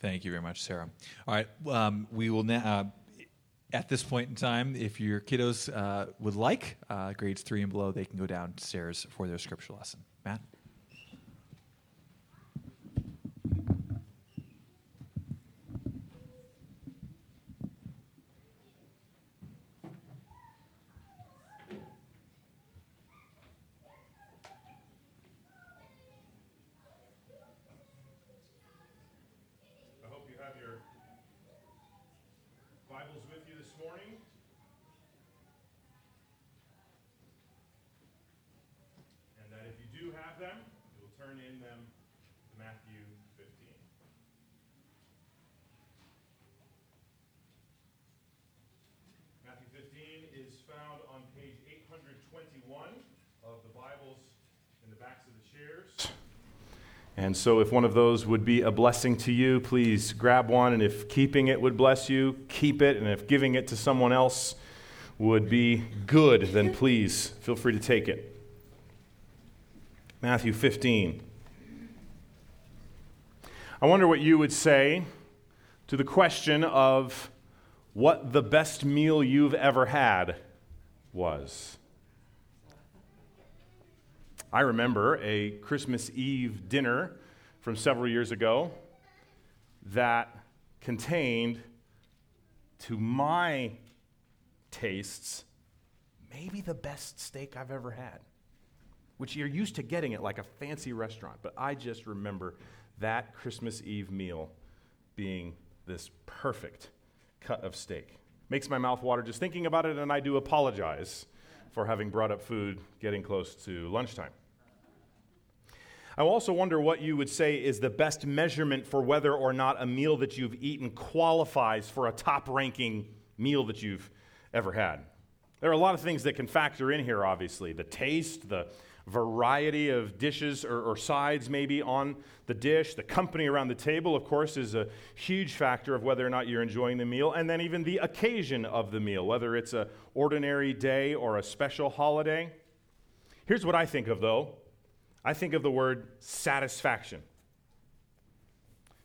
Thank you very much, Sarah. All right, we will now, at this point in time, if your kiddos would like, grades 3 and below, they can go downstairs for their scripture lesson. Matt? Them, you will turn in them to Matthew 15. Matthew 15 is found on page 821 of the Bibles in the backs of the chairs. And so if one of those would be a blessing to you, please grab one. And if keeping it would bless you, keep it. And if giving it to someone else would be good, then please feel free to take it. Matthew 15. I wonder what you would say to the question of what the best meal you've ever had was. I remember a Christmas Eve dinner from several years ago that contained, to my tastes, maybe the best steak I've ever had, which you're used to getting at like a fancy restaurant. But I just remember that Christmas Eve meal being this perfect cut of steak. Makes my mouth water just thinking about it, and I do apologize for having brought up food getting close to lunchtime. I also wonder what you would say is the best measurement for whether or not a meal that you've eaten qualifies for a top-ranking meal that you've ever had. There are a lot of things that can factor in here, obviously. The taste, the variety of dishes or sides maybe on the dish. The company around the table, of course, is a huge factor of whether or not you're enjoying the meal. And then even the occasion of the meal, whether it's an ordinary day or a special holiday. Here's what I think of, though. I think of the word satisfaction.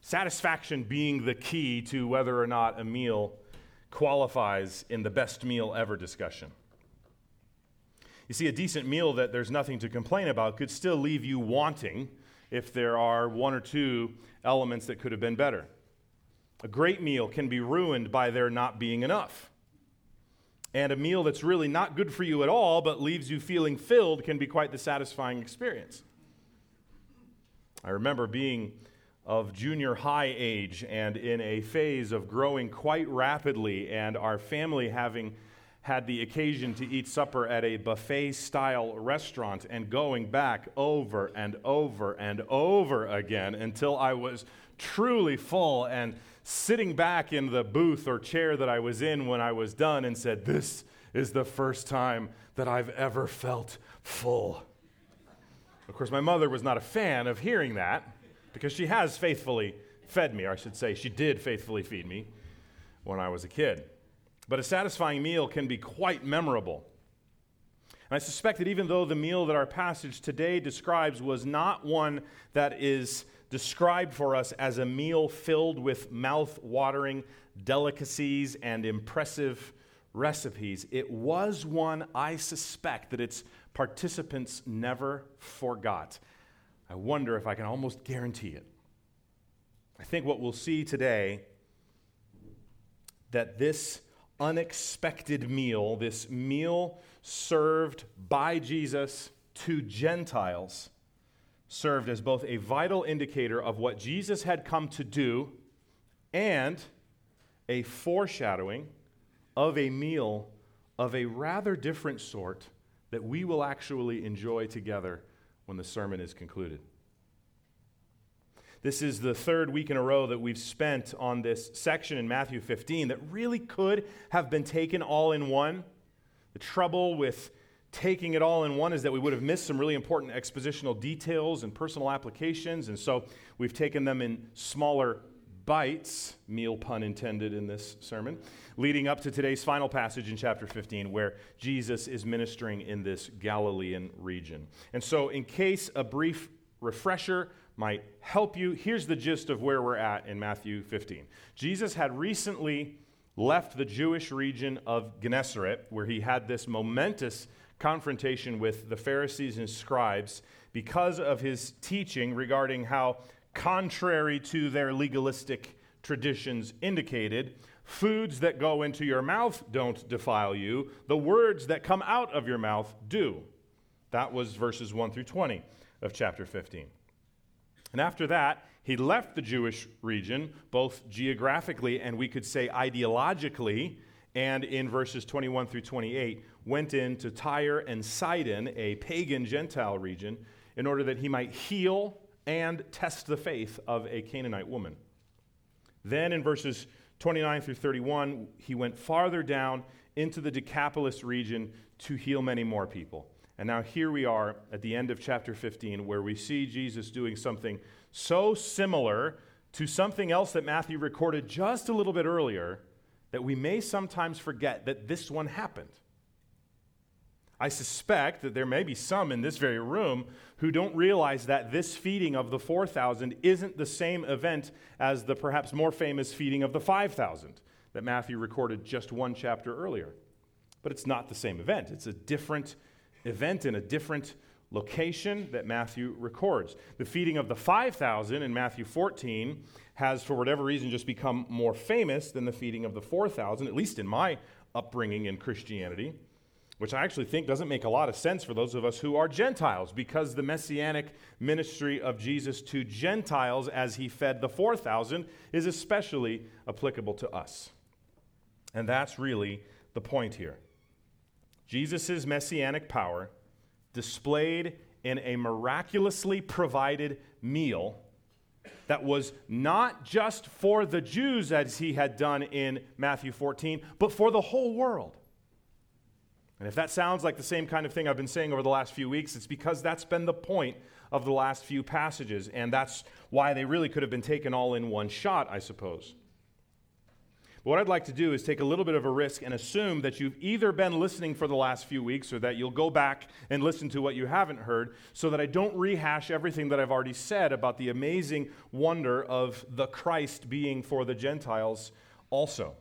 Satisfaction being the key to whether or not a meal qualifies in the best meal ever discussion. You see, a decent meal that there's nothing to complain about could still leave you wanting if there are one or two elements that could have been better. A great meal can be ruined by there not being enough. And a meal that's really not good for you at all but leaves you feeling filled can be quite the satisfying experience. I remember being of junior high age and in a phase of growing quite rapidly, and our family having had the occasion to eat supper at a buffet-style restaurant and going back over and over and over again until I was truly full and sitting back in the booth or chair that I was in when I was done and said, "This is the first time that I've ever felt full." Of course, my mother was not a fan of hearing that because she has faithfully fed me, or I should say she did faithfully feed me when I was a kid. But a satisfying meal can be quite memorable. And I suspect that even though the meal that our passage today describes was not one that is described for us as a meal filled with mouth-watering delicacies and impressive recipes, it was one, I suspect, that its participants never forgot. I wonder if I can almost guarantee it. I think what we'll see today, that this unexpected meal, this meal served by Jesus to Gentiles, served as both a vital indicator of what Jesus had come to do and a foreshadowing of a meal of a rather different sort that we will actually enjoy together when the sermon is concluded. This is the third week in a row that we've spent on this section in Matthew 15 that really could have been taken all in one. The trouble with taking it all in one is that we would have missed some really important expositional details and personal applications, and so we've taken them in smaller bites, meal pun intended in this sermon, leading up to today's final passage in chapter 15 where Jesus is ministering in this Galilean region. And so in case a brief refresher might help you. Here's the gist of where we're at in Matthew 15. Jesus had recently left the Jewish region of Gennesaret, where he had this momentous confrontation with the Pharisees and scribes because of his teaching regarding how, contrary to their legalistic traditions indicated, foods that go into your mouth don't defile you, the words that come out of your mouth do. That was verses 1 through 20 of chapter 15. And after that, he left the Jewish region, both geographically and we could say ideologically, and in verses 21 through 28, went into Tyre and Sidon, a pagan Gentile region, in order that he might heal and test the faith of a Canaanite woman. Then in verses 29 through 31, he went farther down into the Decapolis region to heal many more people. And now here we are at the end of chapter 15, where we see Jesus doing something so similar to something else that Matthew recorded just a little bit earlier that we may sometimes forget that this one happened. I suspect that there may be some in this very room who don't realize that this feeding of the 4,000 isn't the same event as the perhaps more famous feeding of the 5,000 that Matthew recorded just one chapter earlier. But it's not the same event. It's a different event in a different location that Matthew records. The feeding of the 5,000 in Matthew 14 has, for whatever reason, just become more famous than the feeding of the 4,000, at least in my upbringing in Christianity, which I actually think doesn't make a lot of sense for those of us who are Gentiles, because the messianic ministry of Jesus to Gentiles as he fed the 4,000 is especially applicable to us. And that's really the point here. Jesus' messianic power displayed in a miraculously provided meal that was not just for the Jews as he had done in Matthew 14, but for the whole world. And if that sounds like the same kind of thing I've been saying over the last few weeks, it's because that's been the point of the last few passages, and that's why they really could have been taken all in one shot, I suppose. But what I'd like to do is take a little bit of a risk and assume that you've either been listening for the last few weeks or that you'll go back and listen to what you haven't heard, so that I don't rehash everything that I've already said about the amazing wonder of the Christ being for the Gentiles also.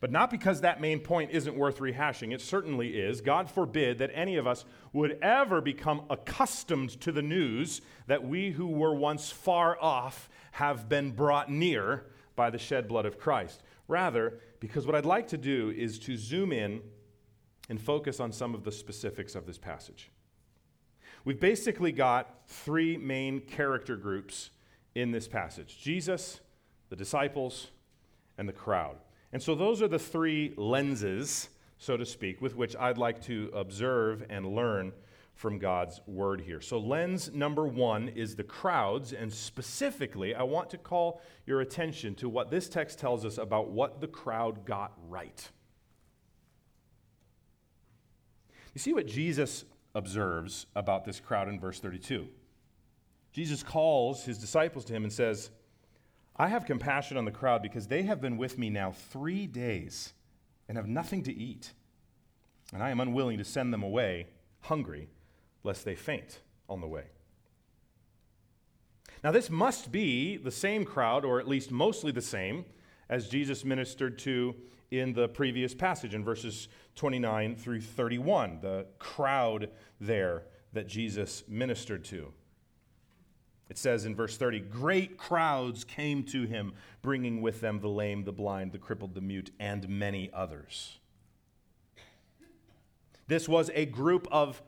But not because that main point isn't worth rehashing. It certainly is. God forbid that any of us would ever become accustomed to the news that we who were once far off have been brought near by the shed blood of Christ. Rather, because what I'd like to do is to zoom in and focus on some of the specifics of this passage. We've basically got three main character groups in this passage: Jesus, the disciples, and the crowd. And so those are the three lenses, so to speak, with which I'd like to observe and learn from God's word here. So lens number one is the crowds, and specifically, I want to call your attention to what this text tells us about what the crowd got right. You see what Jesus observes about this crowd in verse 32. Jesus calls his disciples to him and says, "I have compassion on the crowd because they have been with me now 3 days and have nothing to eat. And I am unwilling to send them away hungry, lest they faint on the way." Now, this must be the same crowd, or at least mostly the same, as Jesus ministered to in the previous passage in verses 29 through 31, the crowd there that Jesus ministered to. It says in verse 30, "Great crowds came to him, bringing with them the lame, the blind, the crippled, the mute, and many others." This was a group of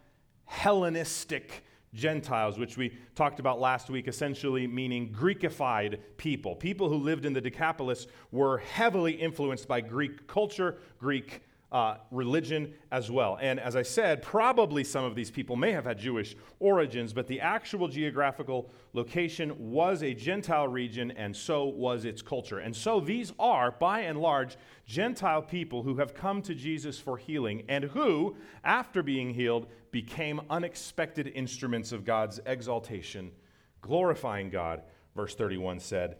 Hellenistic Gentiles, which we talked about last week, essentially meaning Greekified people. People who lived in the Decapolis were heavily influenced by Greek culture, Greek religion as well. And as I said, probably some of these people may have had Jewish origins, but the actual geographical location was a Gentile region, and so was its culture. And so these are, by and large, Gentile people who have come to Jesus for healing and who, after being healed, became unexpected instruments of God's exaltation, glorifying God. Verse 31 said,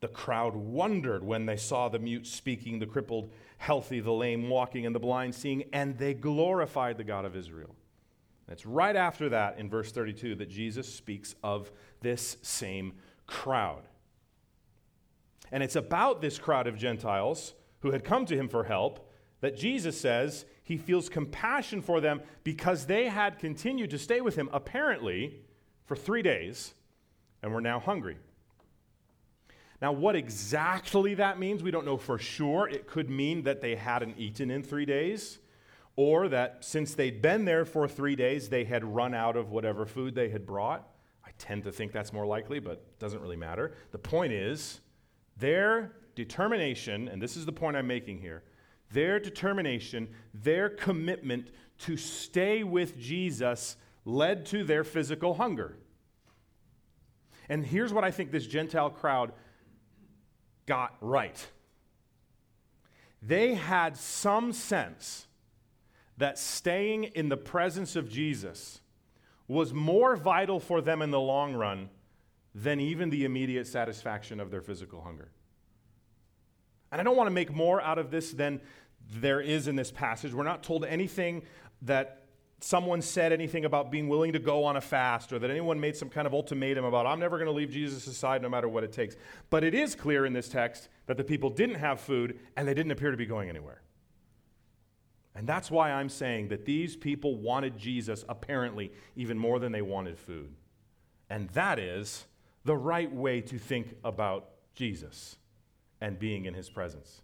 "The crowd wondered when they saw the mute speaking, the crippled healthy, the lame walking, and the blind seeing, and they glorified the God of Israel." It's right after that in verse 32 that Jesus speaks of this same crowd. And it's about this crowd of Gentiles who had come to him for help that Jesus says he feels compassion for them because they had continued to stay with him apparently for 3 days and were now hungry. Now, what exactly that means, we don't know for sure. It could mean that they hadn't eaten in 3 days, or that since they'd been there for 3 days, they had run out of whatever food they had brought. I tend to think that's more likely, but it doesn't really matter. The point is, their determination, and this is the point I'm making here, their determination, their commitment to stay with Jesus led to their physical hunger. And here's what I think this Gentile crowd got right. They had some sense that staying in the presence of Jesus was more vital for them in the long run than even the immediate satisfaction of their physical hunger. And I don't want to make more out of this than there is in this passage. We're not told anything that someone said anything about being willing to go on a fast, or that anyone made some kind of ultimatum about, I'm never going to leave Jesus aside no matter what it takes. But it is clear in this text that the people didn't have food and they didn't appear to be going anywhere. And that's why I'm saying that these people wanted Jesus apparently even more than they wanted food. And that is the right way to think about Jesus and being in his presence.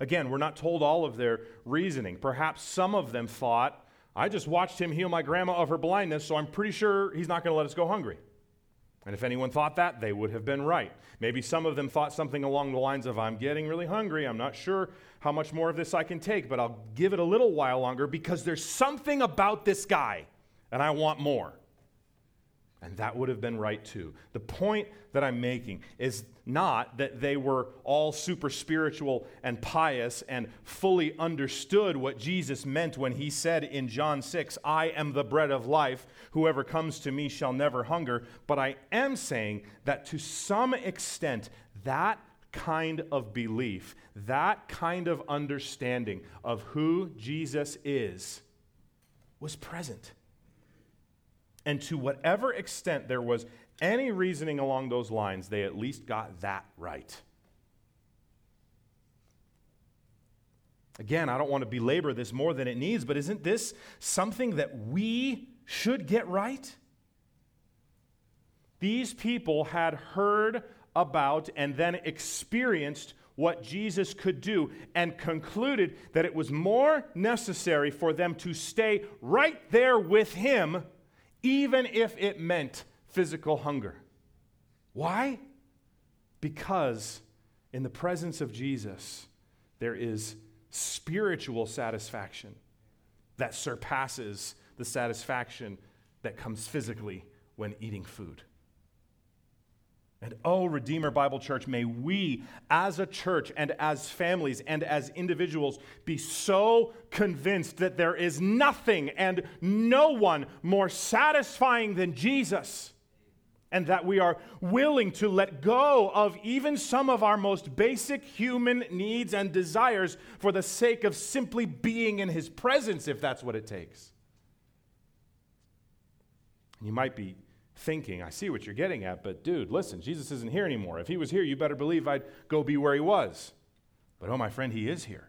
Again, we're not told all of their reasoning. Perhaps some of them thought, I just watched him heal my grandma of her blindness, so I'm pretty sure he's not going to let us go hungry. And if anyone thought that, they would have been right. Maybe some of them thought something along the lines of, I'm getting really hungry. I'm not sure how much more of this I can take, but I'll give it a little while longer because there's something about this guy, and I want more. And that would have been right too. The point that I'm making is not that they were all super spiritual and pious and fully understood what Jesus meant when he said in John 6, I am the bread of life. Whoever comes to me shall never hunger. But I am saying that to some extent, that kind of belief, that kind of understanding of who Jesus is was present. And to whatever extent there was any reasoning along those lines, they at least got that right. Again, I don't want to belabor this more than it needs, but isn't this something that we should get right? These people had heard about and then experienced what Jesus could do and concluded that it was more necessary for them to stay right there with him, even if it meant physical hunger. Why? Because in the presence of Jesus, there is spiritual satisfaction that surpasses the satisfaction that comes physically when eating food. And oh, Redeemer Bible Church, may we as a church and as families and as individuals be so convinced that there is nothing and no one more satisfying than Jesus, and that we are willing to let go of even some of our most basic human needs and desires for the sake of simply being in his presence, if that's what it takes. And you might be thinking, I see what you're getting at, but dude, listen, Jesus isn't here anymore. If he was here, you better believe I'd go be where he was. But oh, my friend, he is here.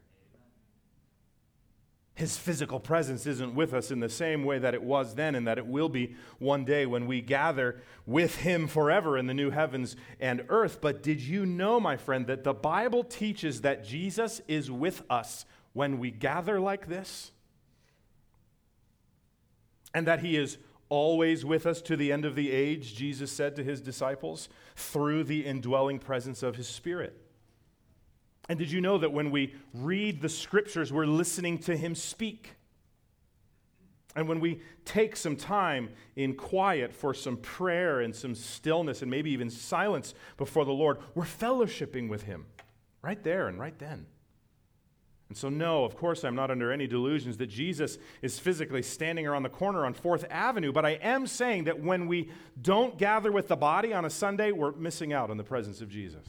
His physical presence isn't with us in the same way that it was then and that it will be one day when we gather with him forever in the new heavens and earth. But did you know, my friend, that the Bible teaches that Jesus is with us when we gather like this? And that he is always with us to the end of the age, Jesus said to his disciples, through the indwelling presence of his Spirit. And did you know that when we read the Scriptures, we're listening to him speak? And when we take some time in quiet for some prayer and some stillness and maybe even silence before the Lord, we're fellowshipping with him right there and right then. And so, no, of course, I'm not under any delusions that Jesus is physically standing around the corner on 4th Avenue, but I am saying that when we don't gather with the body on a Sunday, we're missing out on the presence of Jesus.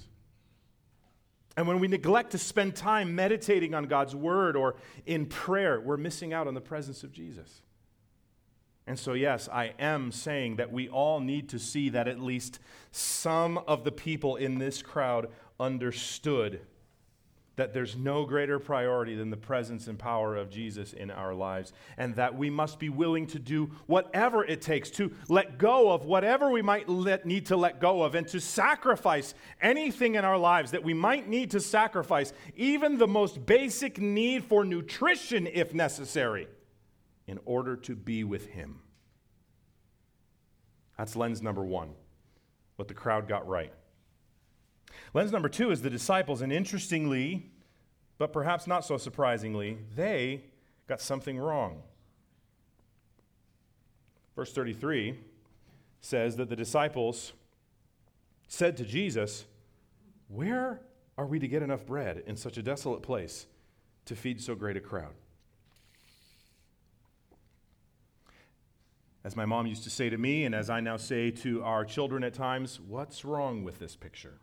And when we neglect to spend time meditating on God's word or in prayer, we're missing out on the presence of Jesus. And so, yes, I am saying that we all need to see that at least some of the people in this crowd understood that there's no greater priority than the presence and power of Jesus in our lives, and that we must be willing to do whatever it takes to let go of whatever we might need to let go of, and to sacrifice anything in our lives that we might need to sacrifice, even the most basic need for nutrition if necessary, in order to be with him. That's lens number one, what the crowd got right. Lens number two is the disciples, and interestingly, but perhaps not so surprisingly, they got something wrong. Verse 33 says that the disciples said to Jesus, "Where are we to get enough bread in such a desolate place to feed so great a crowd?" As my mom used to say to me, and as I now say to our children at times, what's wrong with this picture?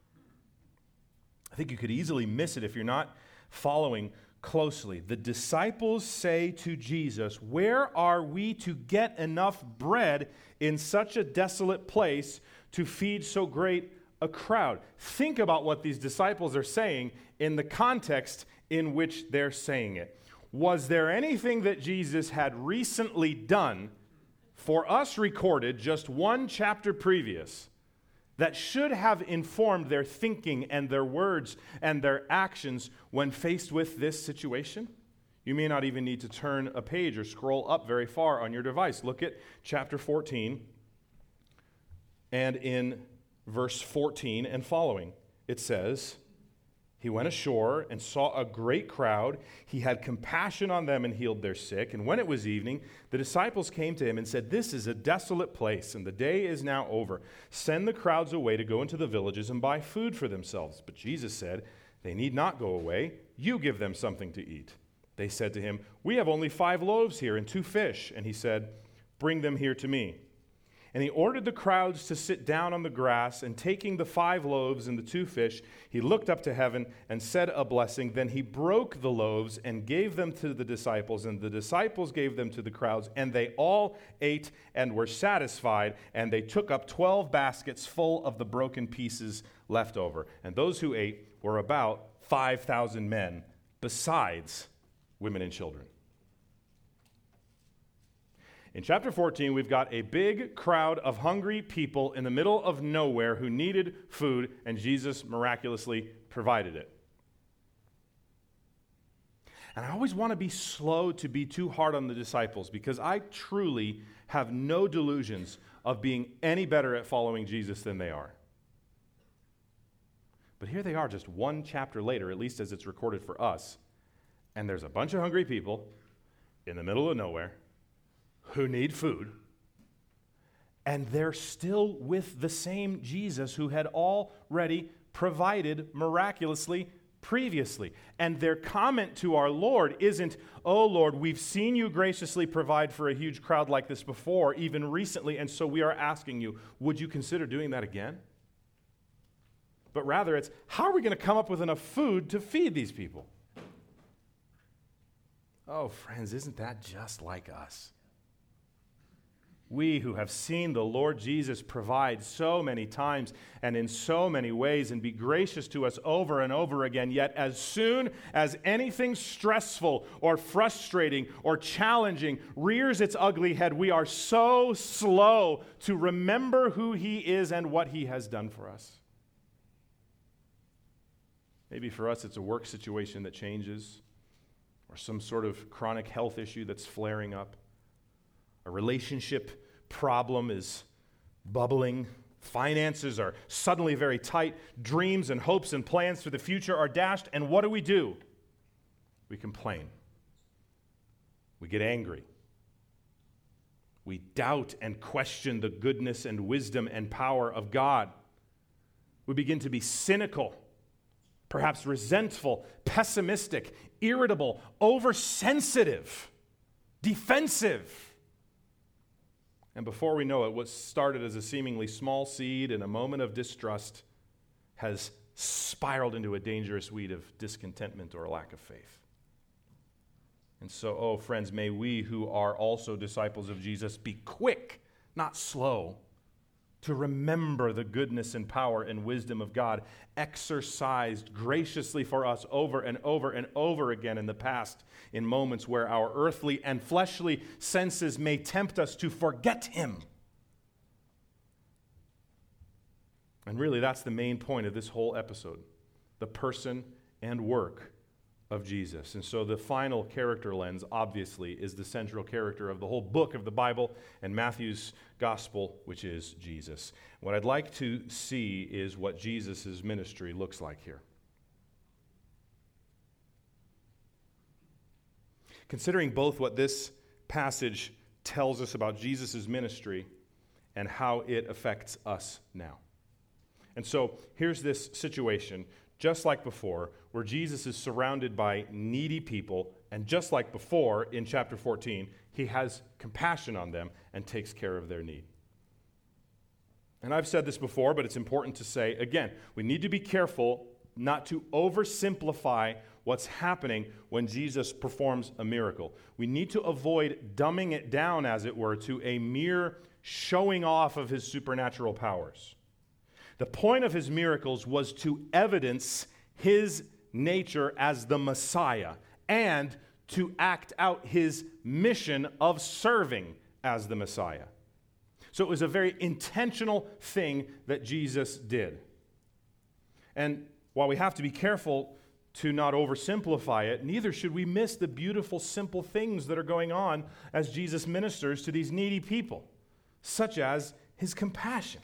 I think you could easily miss it if you're not following closely. The disciples say to Jesus, "Where are we to get enough bread in such a desolate place to feed so great a crowd?" Think about what these disciples are saying in the context in which they're saying it. Was there anything that Jesus had recently done for us recorded just one chapter previous that should have informed their thinking and their words and their actions when faced with this situation? You may not even need to turn a page or scroll up very far on your device. Look at chapter 14, and in verse 14 and following, it says, "He went ashore and saw a great crowd. He had compassion on them and healed their sick. And when it was evening, the disciples came to him and said, 'This is a desolate place, and the day is now over. Send the crowds away to go into the villages and buy food for themselves.' But Jesus said, 'They need not go away. You give them something to eat.' They said to him, 'We have only 5 loaves here and 2 fish. And he said, 'Bring them here to me.' And he ordered the crowds to sit down on the grass, and taking the 5 loaves and the 2 fish, he looked up to heaven and said a blessing. Then he broke the loaves and gave them to the disciples, and the disciples gave them to the crowds, and they all ate and were satisfied, and they took up 12 baskets full of the broken pieces left over. And those who ate were about 5,000 men, besides women and children." In chapter 14, we've got a big crowd of hungry people in the middle of nowhere who needed food, and Jesus miraculously provided it. And I always want to be slow to be too hard on the disciples, because I truly have no delusions of being any better at following Jesus than they are. But here they are just one chapter later, at least as it's recorded for us, and there's a bunch of hungry people in the middle of nowhere who need food, and they're still with the same Jesus who had already provided miraculously previously. And their comment to our Lord isn't, "Oh Lord, we've seen you graciously provide for a huge crowd like this before, even recently, and so we are asking you, would you consider doing that again?" But rather it's, "How are we going to come up with enough food to feed these people?" Oh, friends, isn't that just like us? We who have seen the Lord Jesus provide so many times and in so many ways and be gracious to us over and over again, yet as soon as anything stressful or frustrating or challenging rears its ugly head, we are so slow to remember who he is and what he has done for us. Maybe for us it's a work situation that changes, or some sort of chronic health issue that's flaring up. A relationship problem is bubbling. Finances are suddenly very tight. Dreams and hopes and plans for the future are dashed. And what do? We complain. We get angry. We doubt and question the goodness and wisdom and power of God. We begin to be cynical, perhaps resentful, pessimistic, irritable, oversensitive, defensive. And before we know it, what started as a seemingly small seed and a moment of distrust has spiraled into a dangerous weed of discontentment or lack of faith. And so, oh, friends, may we who are also disciples of Jesus be quick, not slow, to remember the goodness and power and wisdom of God exercised graciously for us over and over and over again in the past, in moments where our earthly and fleshly senses may tempt us to forget him. And really, that's the main point of this whole episode, the person and work of Jesus. And so the final character lens, obviously, is the central character of the whole book of the Bible and Matthew's gospel, which is Jesus. What I'd like to see is what Jesus' ministry looks like here. Considering both what this passage tells us about Jesus' ministry and how it affects us now. And so here's this situation. Just like before, where Jesus is surrounded by needy people, and just like before in chapter 14, he has compassion on them and takes care of their need. And I've said this before, but it's important to say again, we need to be careful not to oversimplify what's happening when Jesus performs a miracle. We need to avoid dumbing it down, as it were, to a mere showing off of his supernatural powers. The point of his miracles was to evidence his nature as the Messiah and to act out his mission of serving as the Messiah. So it was a very intentional thing that Jesus did. And while we have to be careful to not oversimplify it, neither should we miss the beautiful, simple things that are going on as Jesus ministers to these needy people, such as his compassion.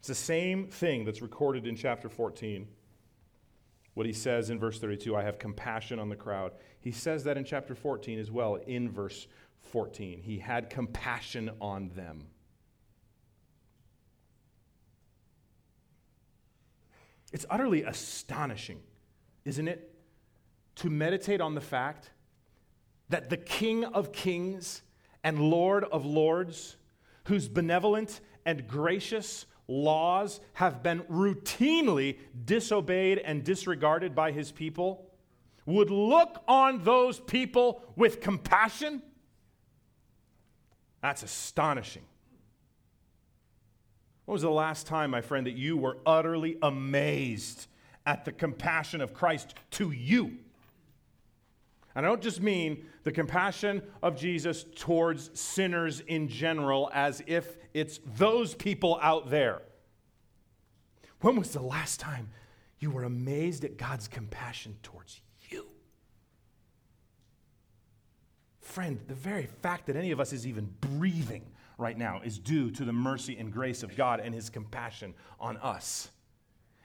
It's the same thing that's recorded in chapter 14. What he says in verse 32, I have compassion on the crowd. He says that in chapter 14 as well, in verse 14. He had compassion on them. It's utterly astonishing, isn't it, to meditate on the fact that the King of Kings and Lord of Lords, whose benevolent and gracious laws have been routinely disobeyed and disregarded by his people, would look on those people with compassion? That's astonishing. When was the last time, my friend, that you were utterly amazed at the compassion of Christ to you? And I don't just mean the compassion of Jesus towards sinners in general, as if it's those people out there. When was the last time you were amazed at God's compassion towards you? Friend, the very fact that any of us is even breathing right now is due to the mercy and grace of God and his compassion on us.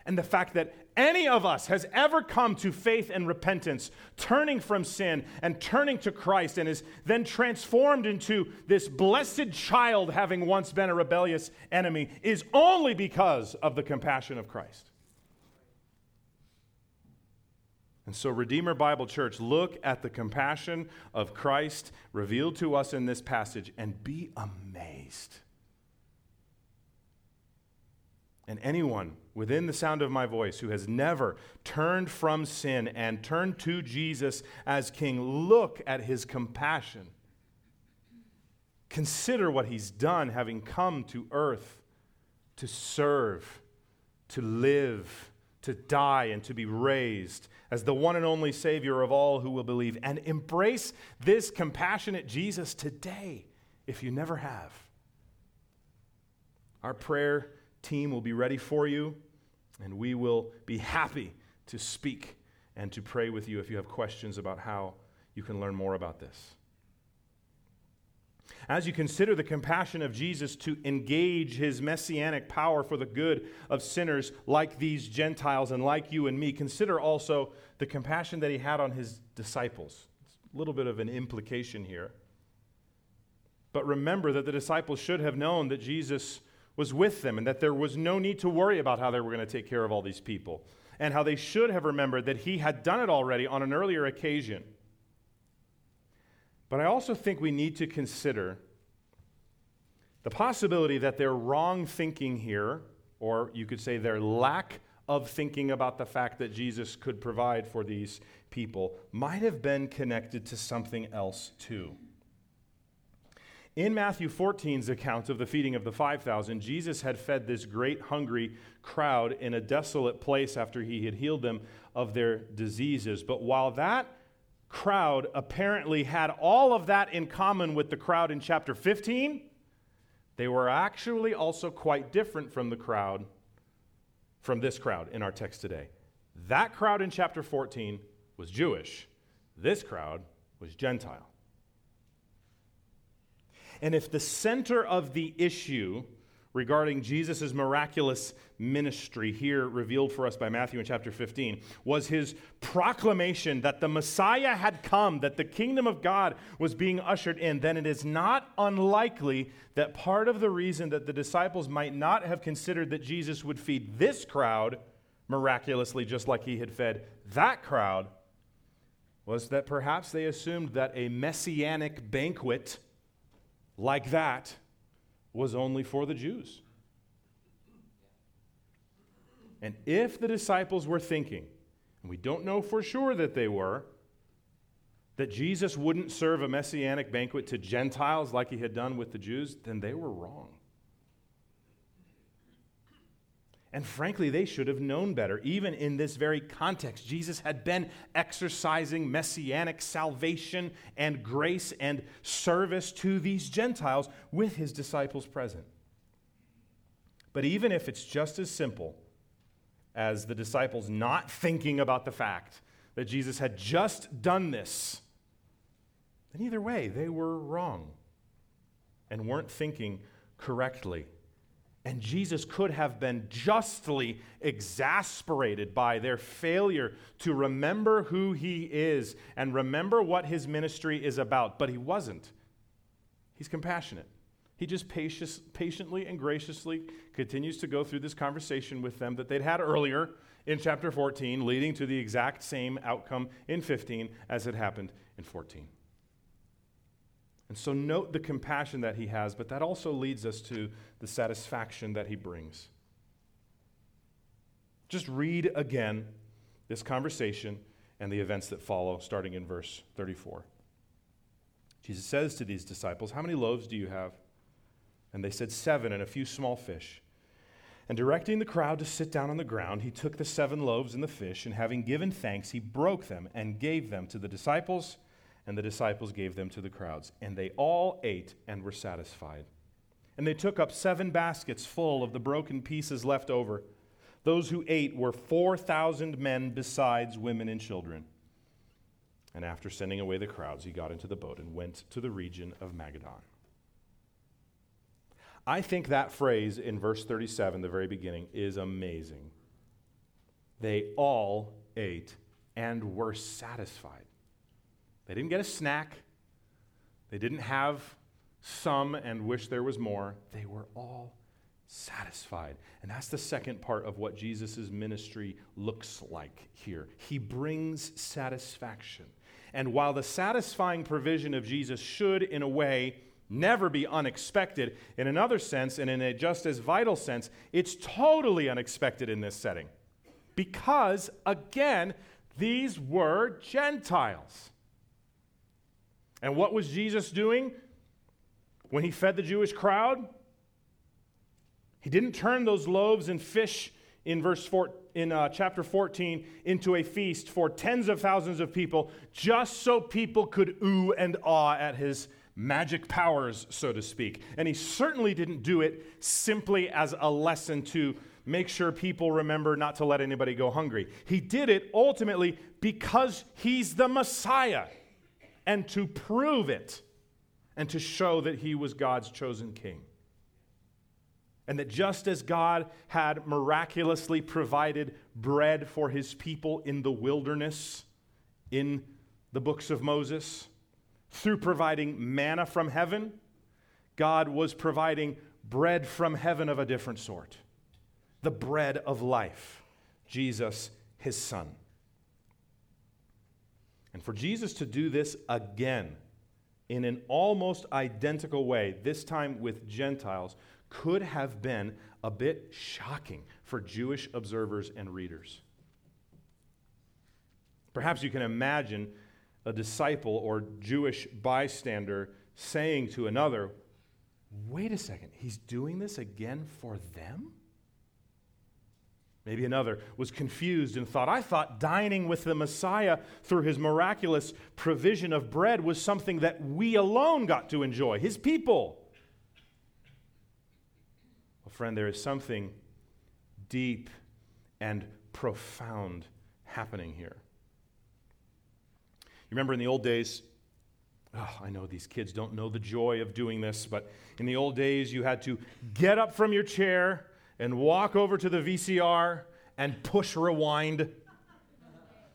And the fact that any of us has ever come to faith and repentance, turning from sin and turning to Christ, and is then transformed into this blessed child, having once been a rebellious enemy, is only because of the compassion of Christ. And so, Redeemer Bible Church, look at the compassion of Christ revealed to us in this passage and be amazed. And anyone within the sound of my voice who has never turned from sin and turned to Jesus as King, look at his compassion. Consider what he's done, having come to earth to serve, to live, to die, and to be raised as the one and only Savior of all who will believe. And embrace this compassionate Jesus today if you never have. Our prayer team will be ready for you, and we will be happy to speak and to pray with you if you have questions about how you can learn more about this. As you consider the compassion of Jesus to engage his messianic power for the good of sinners like these Gentiles and like you and me, consider also the compassion that he had on his disciples. It's a little bit of an implication here. But remember that the disciples should have known that Jesus was with them and that there was no need to worry about how they were going to take care of all these people, and how they should have remembered that he had done it already on an earlier occasion. But I also think we need to consider the possibility that their wrong thinking here, or you could say their lack of thinking about the fact that Jesus could provide for these people might have been connected to something else too. In Matthew 14's account of the feeding of the 5,000, Jesus had fed this great hungry crowd in a desolate place after he had healed them of their diseases. But while that crowd apparently had all of that in common with the crowd in chapter 15, they were actually also quite different from the crowd, from this crowd in our text today. That crowd in chapter 14 was Jewish. This crowd was Gentile. And if the center of the issue regarding Jesus' miraculous ministry here revealed for us by Matthew in chapter 15 was his proclamation that the Messiah had come, that the kingdom of God was being ushered in, then it is not unlikely that part of the reason that the disciples might not have considered that Jesus would feed this crowd miraculously just like he had fed that crowd was that perhaps they assumed that a messianic banquet like that was only for the Jews. And if the disciples were thinking, and we don't know for sure that they were, that Jesus wouldn't serve a messianic banquet to Gentiles like he had done with the Jews, then they were wrong. And frankly, they should have known better. Even in this very context, Jesus had been exercising messianic salvation and grace and service to these Gentiles with his disciples present. But even if it's just as simple as the disciples not thinking about the fact that Jesus had just done this, then either way, they were wrong and weren't thinking correctly. And Jesus could have been justly exasperated by their failure to remember who he is and remember what his ministry is about. But he wasn't. He's compassionate. He just patiently and graciously continues to go through this conversation with them that they'd had earlier in chapter 14, leading to the exact same outcome in 15 as it happened in 14. And so note the compassion that he has, but that also leads us to the satisfaction that he brings. Just read again this conversation and the events that follow, starting in verse 34. Jesus says to these disciples, "How many loaves do you have?" And they said, 7 and a few small fish. And directing the crowd to sit down on the ground, he took the 7 loaves and the fish, and having given thanks, he broke them and gave them to the disciples. And the disciples gave them to the crowds. And they all ate and were satisfied. And they took up 7 baskets full of the broken pieces left over. Those who ate were 4,000 men besides women and children. And after sending away the crowds, he got into the boat and went to the region of Magadan. I think that phrase in verse 37, the very beginning, is amazing. They all ate and were satisfied. They didn't get a snack. They didn't have some and wish there was more. They were all satisfied. And that's the second part of what Jesus' ministry looks like here. He brings satisfaction. And while the satisfying provision of Jesus should, in a way, never be unexpected, in another sense, and in a just as vital sense, it's totally unexpected in this setting. Because, again, these were Gentiles. And what was Jesus doing when he fed the Jewish crowd? He didn't turn those loaves and fish in chapter 14 into a feast for tens of thousands of people just so people could ooh and ah at his magic powers, so to speak. And he certainly didn't do it simply as a lesson to make sure people remember not to let anybody go hungry. He did it ultimately because he's the Messiah, and to prove it, and to show that he was God's chosen king. And that just as God had miraculously provided bread for his people in the wilderness, in the books of Moses, through providing manna from heaven, God was providing bread from heaven of a different sort. The bread of life, Jesus, his son. And for Jesus to do this again in an almost identical way, this time with Gentiles, could have been a bit shocking for Jewish observers and readers. Perhaps you can imagine a disciple or Jewish bystander saying to another, wait a second, he's doing this again for them? Maybe another was confused and thought, I thought dining with the Messiah through his miraculous provision of bread was something that we alone got to enjoy, his people. Well, friend, there is something deep and profound happening here. You remember in the old days, I know these kids don't know the joy of doing this, but in the old days you had to get up from your chair and walk over to the VCR and push rewind. You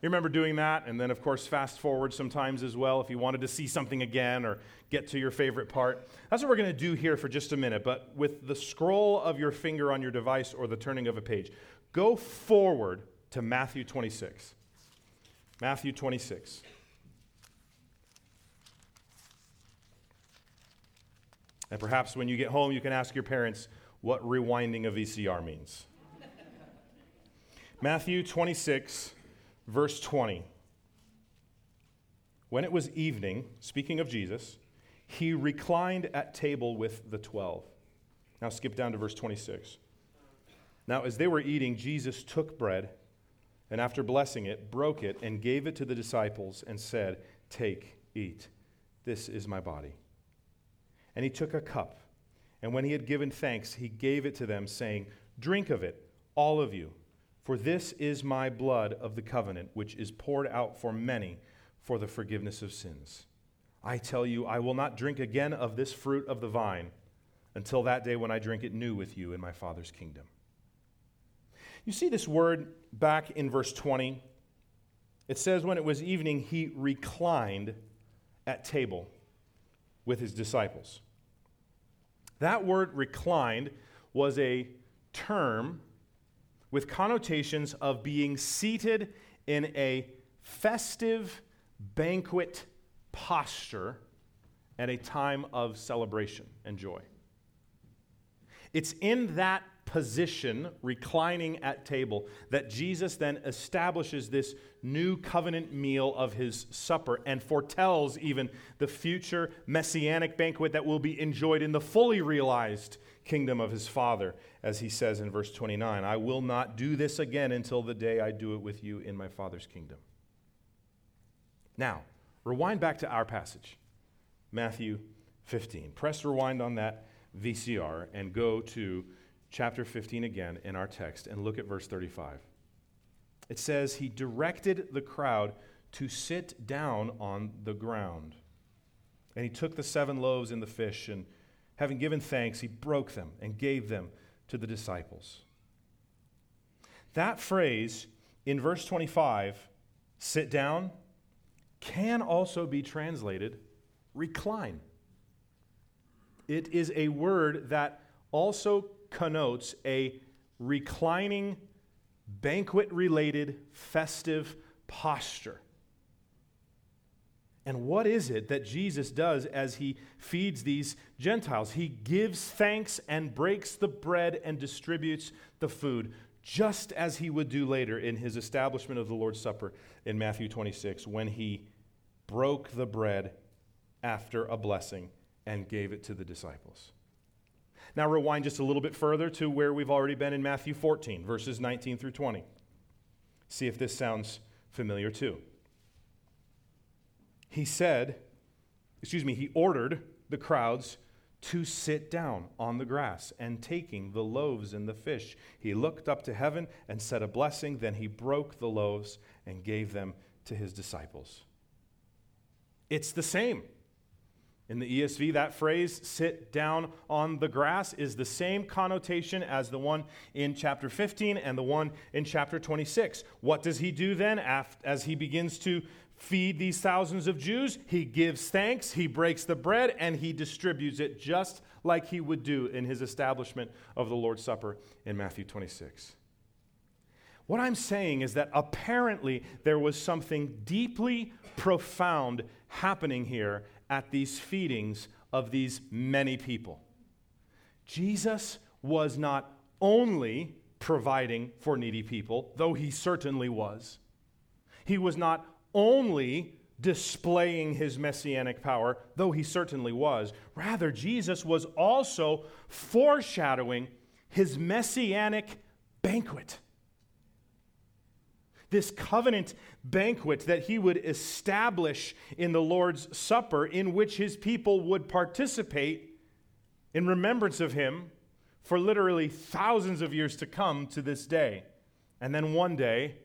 remember doing that? And then, of course, fast forward sometimes as well if you wanted to see something again or get to your favorite part. That's what we're going to do here for just a minute, but with the scroll of your finger on your device or the turning of a page, go forward to Matthew 26. Matthew 26. And perhaps when you get home, you can ask your parents what rewinding a VCR means. Matthew 26, verse 20. When it was evening, speaking of Jesus, he reclined at table with the 12. Now skip down to verse 26. Now as they were eating, Jesus took bread, and after blessing it, broke it, and gave it to the disciples, and said, take, eat. This is my body. And he took a cup, and when he had given thanks, he gave it to them, saying, drink of it, all of you, for this is my blood of the covenant, which is poured out for many for the forgiveness of sins. I tell you, I will not drink again of this fruit of the vine until that day when I drink it new with you in my Father's kingdom. You see this word back in verse 20. It says, when it was evening, he reclined at table with his disciples. That word reclined was a term with connotations of being seated in a festive banquet posture at a time of celebration and joy. It's in that position, reclining at table, that Jesus then establishes this new covenant meal of his supper and foretells even the future messianic banquet that will be enjoyed in the fully realized kingdom of his Father, as he says in verse 29, I will not do this again until the day I do it with you in my Father's kingdom. Now, rewind back to our passage, Matthew 15. Press rewind on that VCR and go to chapter 15 again in our text, and look at verse 35. It says, he directed the crowd to sit down on the ground. And he took the 7 loaves and the fish, and having given thanks, he broke them and gave them to the disciples. That phrase in verse 25, sit down, can also be translated recline. It is a word that also connotes a reclining, banquet-related, festive posture. And what is it that Jesus does as he feeds these Gentiles? He gives thanks and breaks the bread and distributes the food, just as he would do later in his establishment of the Lord's Supper in Matthew 26, when he broke the bread after a blessing and gave it to the disciples. Now rewind just a little bit further to where we've already been in Matthew 14, verses 19 through 20. See if this sounds familiar too. He ordered the crowds to sit down on the grass, and taking the loaves and the fish, he looked up to heaven and said a blessing. Then he broke the loaves and gave them to his disciples. It's the same. In the ESV, that phrase, sit down on the grass, is the same connotation as the one in chapter 15 and the one in chapter 26. What does he do then as he begins to feed these thousands of Jews? He gives thanks, he breaks the bread, and he distributes it just like he would do in his establishment of the Lord's Supper in Matthew 26. What I'm saying is that apparently there was something deeply profound happening here at these feedings of these many people. Jesus was not only providing for needy people, though he certainly was. He was not only displaying his messianic power, though he certainly was. Rather, Jesus was also foreshadowing his messianic banquet. This covenant banquet that he would establish in the Lord's Supper, in which his people would participate in remembrance of him for literally thousands of years to come to this day. And then one day,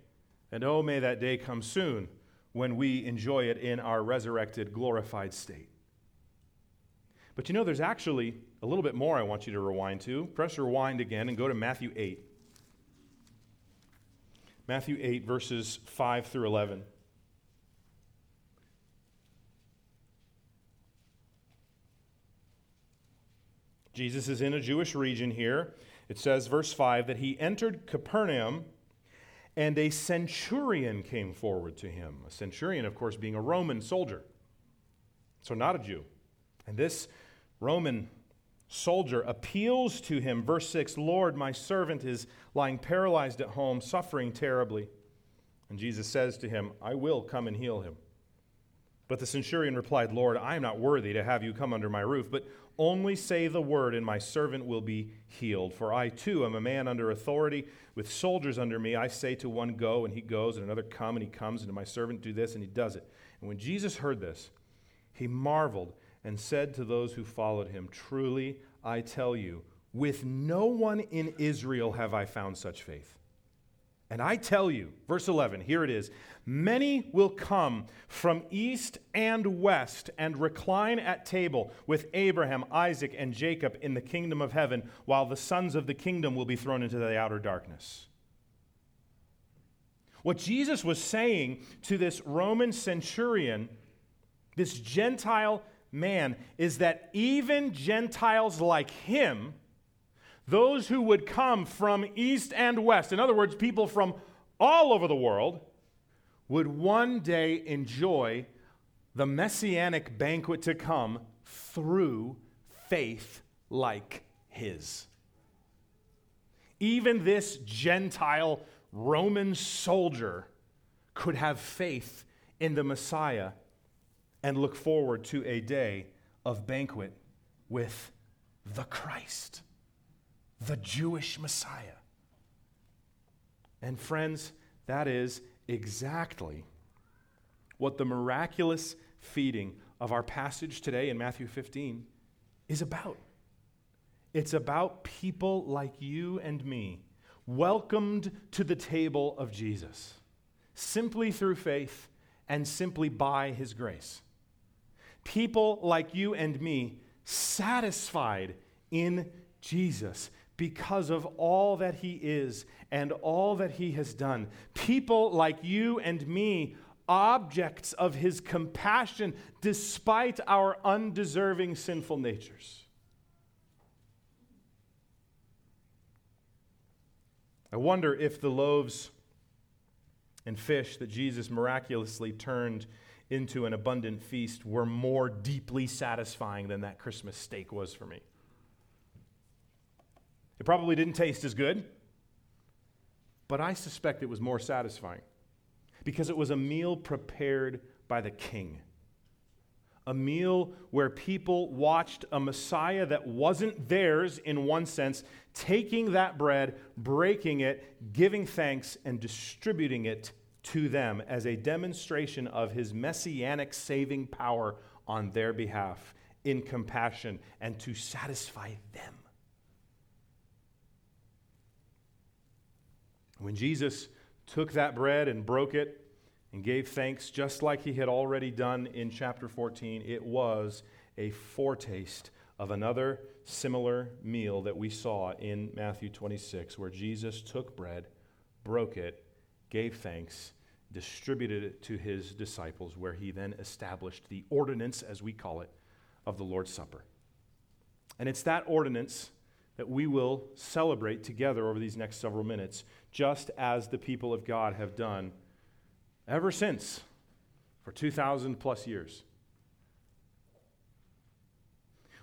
and oh, may that day come soon, when we enjoy it in our resurrected, glorified state. But you know, there's actually a little bit more I want you to rewind to. Press rewind again and go to Matthew 8. Matthew 8, verses 5 through 11. Jesus is in a Jewish region here. It says, verse 5, that he entered Capernaum, and a centurion came forward to him. A centurion, of course, being a Roman soldier, so not a Jew. And this Roman soldier appeals to him. Verse 6, Lord, my servant is lying paralyzed at home, suffering terribly. And Jesus says to him, I will come and heal him. But the centurion replied, Lord, I am not worthy to have you come under my roof, but only say the word, and my servant will be healed. For I, too, am a man under authority, with soldiers under me. I say to one, go, and he goes, and another, come, and he comes, and to my servant, do this, and he does it. And when Jesus heard this, he marveled and said to those who followed him, truly, I tell you, with no one in Israel have I found such faith. And I tell you, verse 11, here it is, many will come from east and west and recline at table with Abraham, Isaac, and Jacob in the kingdom of heaven, while the sons of the kingdom will be thrown into the outer darkness. What Jesus was saying to this Roman centurion, this Gentile man, is that even Gentiles like him, those who would come from east and west, in other words, people from all over the world, would one day enjoy the messianic banquet to come through faith like his. Even this Gentile Roman soldier could have faith in the Messiah and look forward to a day of banquet with the Christ, the Jewish Messiah. And friends, that is exactly what the miraculous feeding of our passage today in Matthew 15 is about. It's about people like you and me, welcomed to the table of Jesus, simply through faith and simply by his grace. People like you and me, satisfied in Jesus, because of all that he is and all that he has done. People like you and me, objects of his compassion despite our undeserving sinful natures. I wonder if the loaves and fish that Jesus miraculously turned into an abundant feast were more deeply satisfying than that Christmas steak was for me. It probably didn't taste as good, but I suspect it was more satisfying because it was a meal prepared by the King, a meal where people watched a Messiah that wasn't theirs in one sense, taking that bread, breaking it, giving thanks, and distributing it to them as a demonstration of his messianic saving power on their behalf in compassion and to satisfy them. When Jesus took that bread and broke it and gave thanks, just like he had already done in chapter 14, it was a foretaste of another similar meal that we saw in Matthew 26, where Jesus took bread, broke it, gave thanks, distributed it to his disciples, where he then established the ordinance, as we call it, of the Lord's Supper. And it's that ordinance that we will celebrate together over these next several minutes, just as the people of God have done ever since for 2,000 plus years.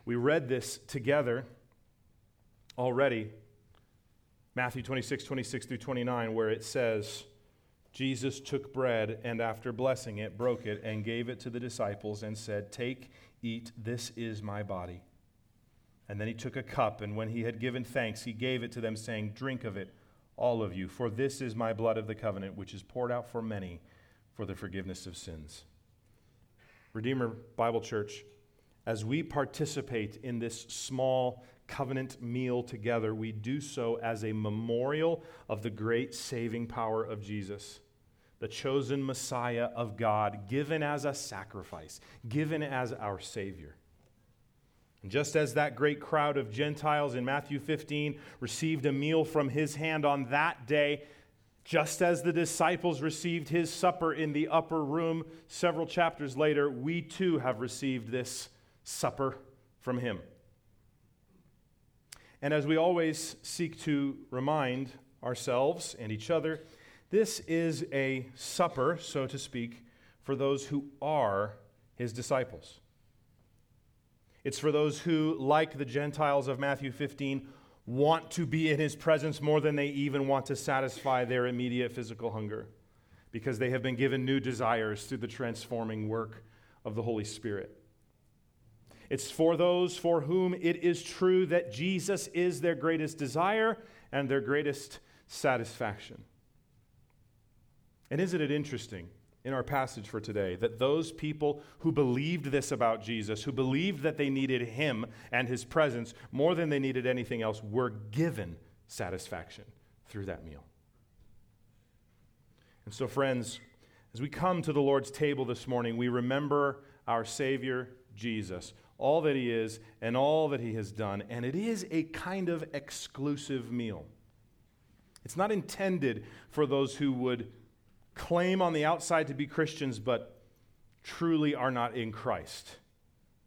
We read this together already, Matthew 26, 26 through 29, where it says, Jesus took bread and after blessing it, broke it and gave it to the disciples and said, "Take, eat, this is my body." And then he took a cup, and when he had given thanks, he gave it to them, saying, "Drink of it, all of you, for this is my blood of the covenant, which is poured out for many for the forgiveness of sins." Redeemer Bible Church, as we participate in this small covenant meal together, we do so as a memorial of the great saving power of Jesus, the chosen Messiah of God, given as a sacrifice, given as our Savior. And just as that great crowd of Gentiles in Matthew 15 received a meal from his hand on that day, just as the disciples received his supper in the upper room several chapters later, we too have received this supper from him. And as we always seek to remind ourselves and each other, this is a supper, so to speak, for those who are his disciples. It's for those who, like the Gentiles of Matthew 15, want to be in his presence more than they even want to satisfy their immediate physical hunger, because they have been given new desires through the transforming work of the Holy Spirit. It's for those for whom it is true that Jesus is their greatest desire and their greatest satisfaction. And isn't it interesting, in our passage for today, that those people who believed this about Jesus, who believed that they needed him and his presence more than they needed anything else, were given satisfaction through that meal. And so, friends, as we come to the Lord's table this morning, we remember our Savior, Jesus, all that he is and all that he has done, and it is a kind of exclusive meal. It's not intended for those who would claim on the outside to be Christians, but truly are not in Christ,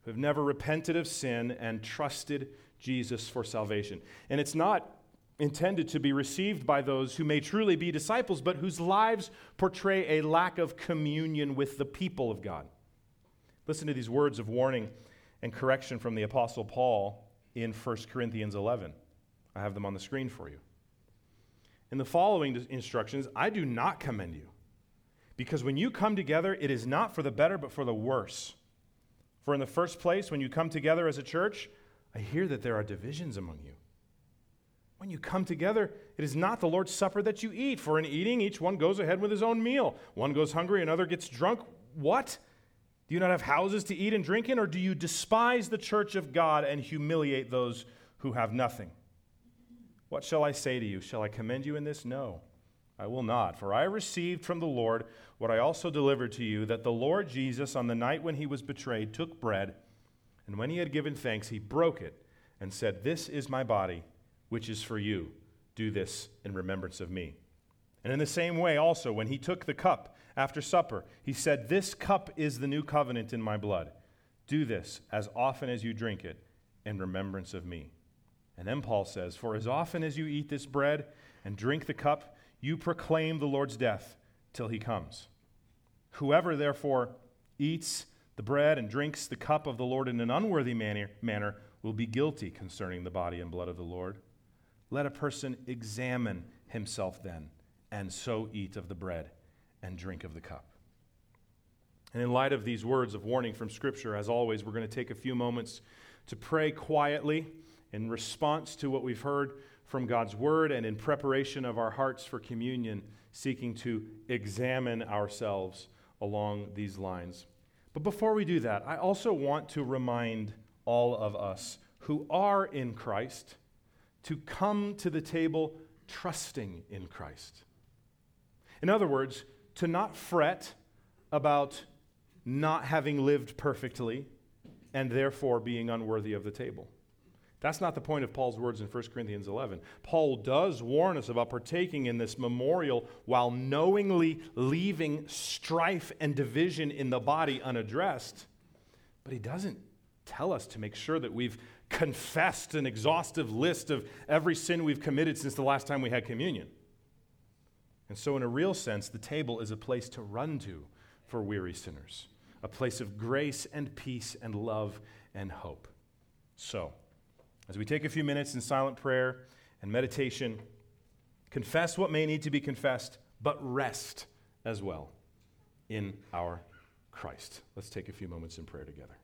who have never repented of sin and trusted Jesus for salvation. And it's not intended to be received by those who may truly be disciples, but whose lives portray a lack of communion with the people of God. Listen to these words of warning and correction from the Apostle Paul in First Corinthians 11. I have them on the screen for you. In the following instructions, I do not commend you, because when you come together, it is not for the better, but for the worse. For in the first place, when you come together as a church, I hear that there are divisions among you. When you come together, it is not the Lord's Supper that you eat, for in eating, each one goes ahead with his own meal. One goes hungry, another gets drunk. What? Do you not have houses to eat and drink in, or do you despise the church of God and humiliate those who have nothing? What shall I say to you? Shall I commend you in this? No. I will not, for I received from the Lord what I also delivered to you, that the Lord Jesus, on the night when he was betrayed, took bread, and when he had given thanks, he broke it and said, "This is my body, which is for you. Do this in remembrance of me." And in the same way also, when he took the cup after supper, he said, "This cup is the new covenant in my blood. Do this as often as you drink it in remembrance of me." And then Paul says, "For as often as you eat this bread and drink the cup, you proclaim the Lord's death till he comes. Whoever, therefore, eats the bread and drinks the cup of the Lord in an unworthy manner will be guilty concerning the body and blood of the Lord. Let a person examine himself then, and so eat of the bread and drink of the cup." And in light of these words of warning from Scripture, as always, we're going to take a few moments to pray quietly in response to what we've heard from God's word, and in preparation of our hearts for communion, seeking to examine ourselves along these lines. But before we do that, I also want to remind all of us who are in Christ to come to the table trusting in Christ. In other words, to not fret about not having lived perfectly and therefore being unworthy of the table. That's not the point of Paul's words in 1 Corinthians 11. Paul does warn us about partaking in this memorial while knowingly leaving strife and division in the body unaddressed. But he doesn't tell us to make sure that we've confessed an exhaustive list of every sin we've committed since the last time we had communion. And so in a real sense, the table is a place to run to for weary sinners, a place of grace and peace and love and hope. So, as we take a few minutes in silent prayer and meditation, confess what may need to be confessed, but rest as well in our Christ. Let's take a few moments in prayer together.